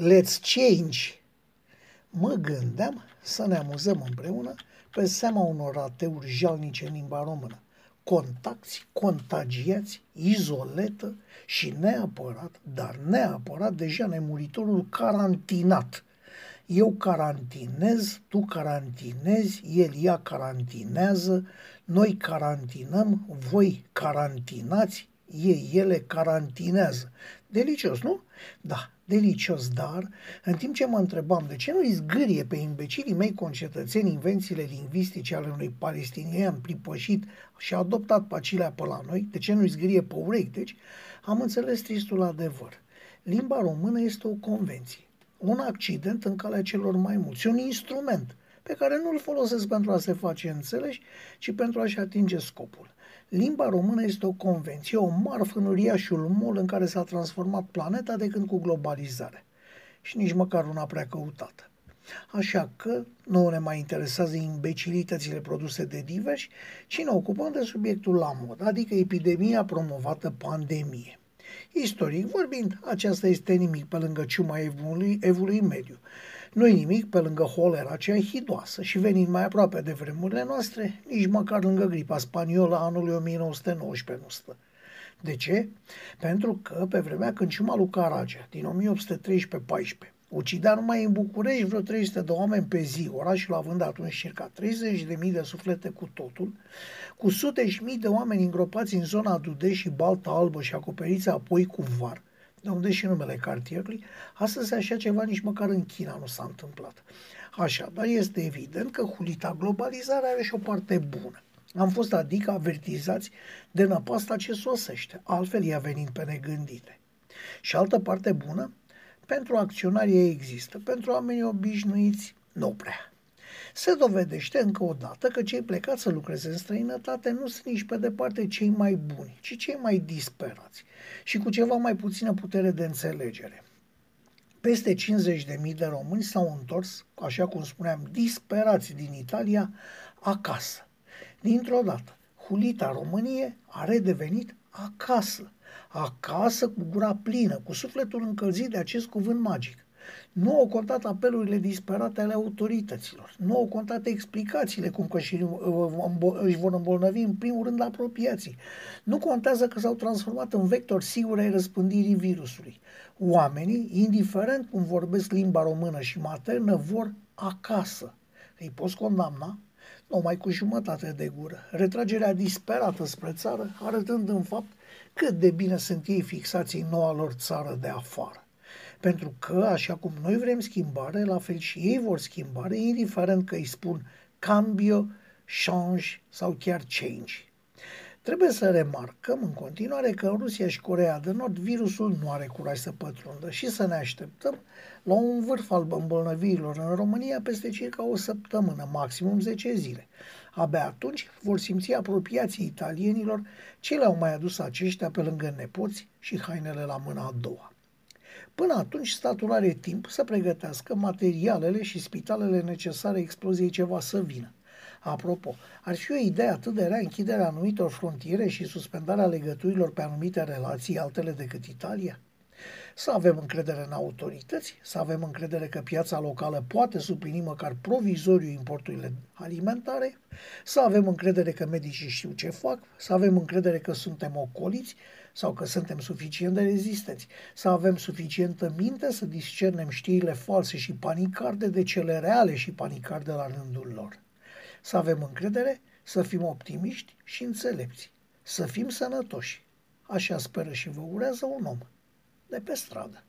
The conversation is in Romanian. Let's change. Mă gândeam să ne amuzăm împreună pe seama unor rateuri jalnice în limba română. Contacți, contagiați, izoletă și neapărat, dar neapărat deja nemuritorul carantinat. Eu carantinez, tu carantinezi, el ea carantinează, noi carantinăm, voi carantinați, ei ele carantinează. Delicios, nu? Da, delicios, dar în timp ce mă întrebam de ce nu-i zgârie pe imbecilii mei concetățeni invențiile lingvistice ale unui palestinian pripășit și adoptat pacilea pe la noi, de ce nu-i zgârie pe urechi, deci am înțeles tristul adevăr. Limba română este o convenție, un accident în calea celor mai mulți, un instrument pe care nu îl folosesc pentru a se face înțeleși, ci pentru a-și atinge scopul. Limba română este o convenție, o marfă în uriașul mol în care s-a transformat planeta de când cu globalizare. Și nici măcar una prea căutată. Așa că nu ne mai interesează imbecilitățile produse de diverși, ci ne ocupăm de subiectul la mod, adică epidemia promovată pandemie. Istoric vorbind, aceasta este nimic pe lângă ciuma evului mediu. Nu-i nimic pe lângă holera cea hidoasă și venind mai aproape de vremurile noastre, nici măcar lângă gripa spaniolă anului 1919 nu stă. De ce? Pentru că pe vremea când ciuma lui Caragea, din 1813-14, ucidea numai în București vreo 300 de oameni pe zi, orașul având atunci circa 30.000 de suflete cu totul, cu sute și mii de oameni îngropați în zona Dudești și Balta Albă și acoperiți apoi cu var, de unde și numele cartierului, astăzi așa ceva nici măcar în China nu s-a întâmplat. Așadar, este evident că hulita globalizare are și o parte bună. Am fost adică avertizați de năpasta ce sosește, altfel ea venind pe negândite. Și altă parte bună, pentru acționarii există, pentru oamenii obișnuiți nu prea. Se dovedește încă o dată că cei plecați să lucreze în străinătate nu sunt nici pe departe cei mai buni, ci cei mai disperați și cu ceva mai puțină putere de înțelegere. Peste 50.000 de români s-au întors, așa cum spuneam, disperați din Italia, acasă. Dintr-o dată, hulita Românie a redevenit acasă. Acasă cu gura plină, cu sufletul încălzit de acest cuvânt magic. Nu au contat apelurile disperate ale autorităților, nu au contat explicațiile cum că își vor îmbolnăvi în primul rând apropiații. Nu contează că s-au transformat în vector sigur ai răspândirii virusului. Oamenii, indiferent cum vorbesc limba română și maternă, vor acasă. Îi poți condamna? Numai cu jumătate de gură, retragerea disperată spre țară, arătând în fapt cât de bine sunt ei fixați în noua lor țară de afară. Pentru că, așa cum noi vrem schimbare, la fel și ei vor schimbare, indiferent că îi spun cambio, change sau chiar change. Trebuie să remarcăm în continuare că în Rusia și Coreea de Nord virusul nu are curaj să pătrundă și să ne așteptăm la un vârf al îmbolnăvirilor în România peste circa o săptămână, maximum 10 zile. Abia atunci vor simți apropiații italienilor ce le-au mai adus aceștia pe lângă nepoți și hainele la mâna a doua. Până atunci, statul are timp să pregătească materialele și spitalele necesare exploziei ce va să vină. Apropo, ar fi o idee atât de rea închiderea anumitor frontiere și suspendarea legăturilor pe anumite relații altele decât Italia? Să avem încredere în autorități, să avem încredere că piața locală poate suplini măcar provizoriu importurile alimentare, să avem încredere că medicii știu ce fac, să avem încredere că suntem ocoliți sau că suntem suficient de rezistenți, să avem suficientă minte să discernem știrile false și panicarde de cele reale și panicarde la rândul lor. Să avem încredere, să fim optimiști și înțelepți, să fim sănătoși. Așa speră și vă urează un om de pe stradă.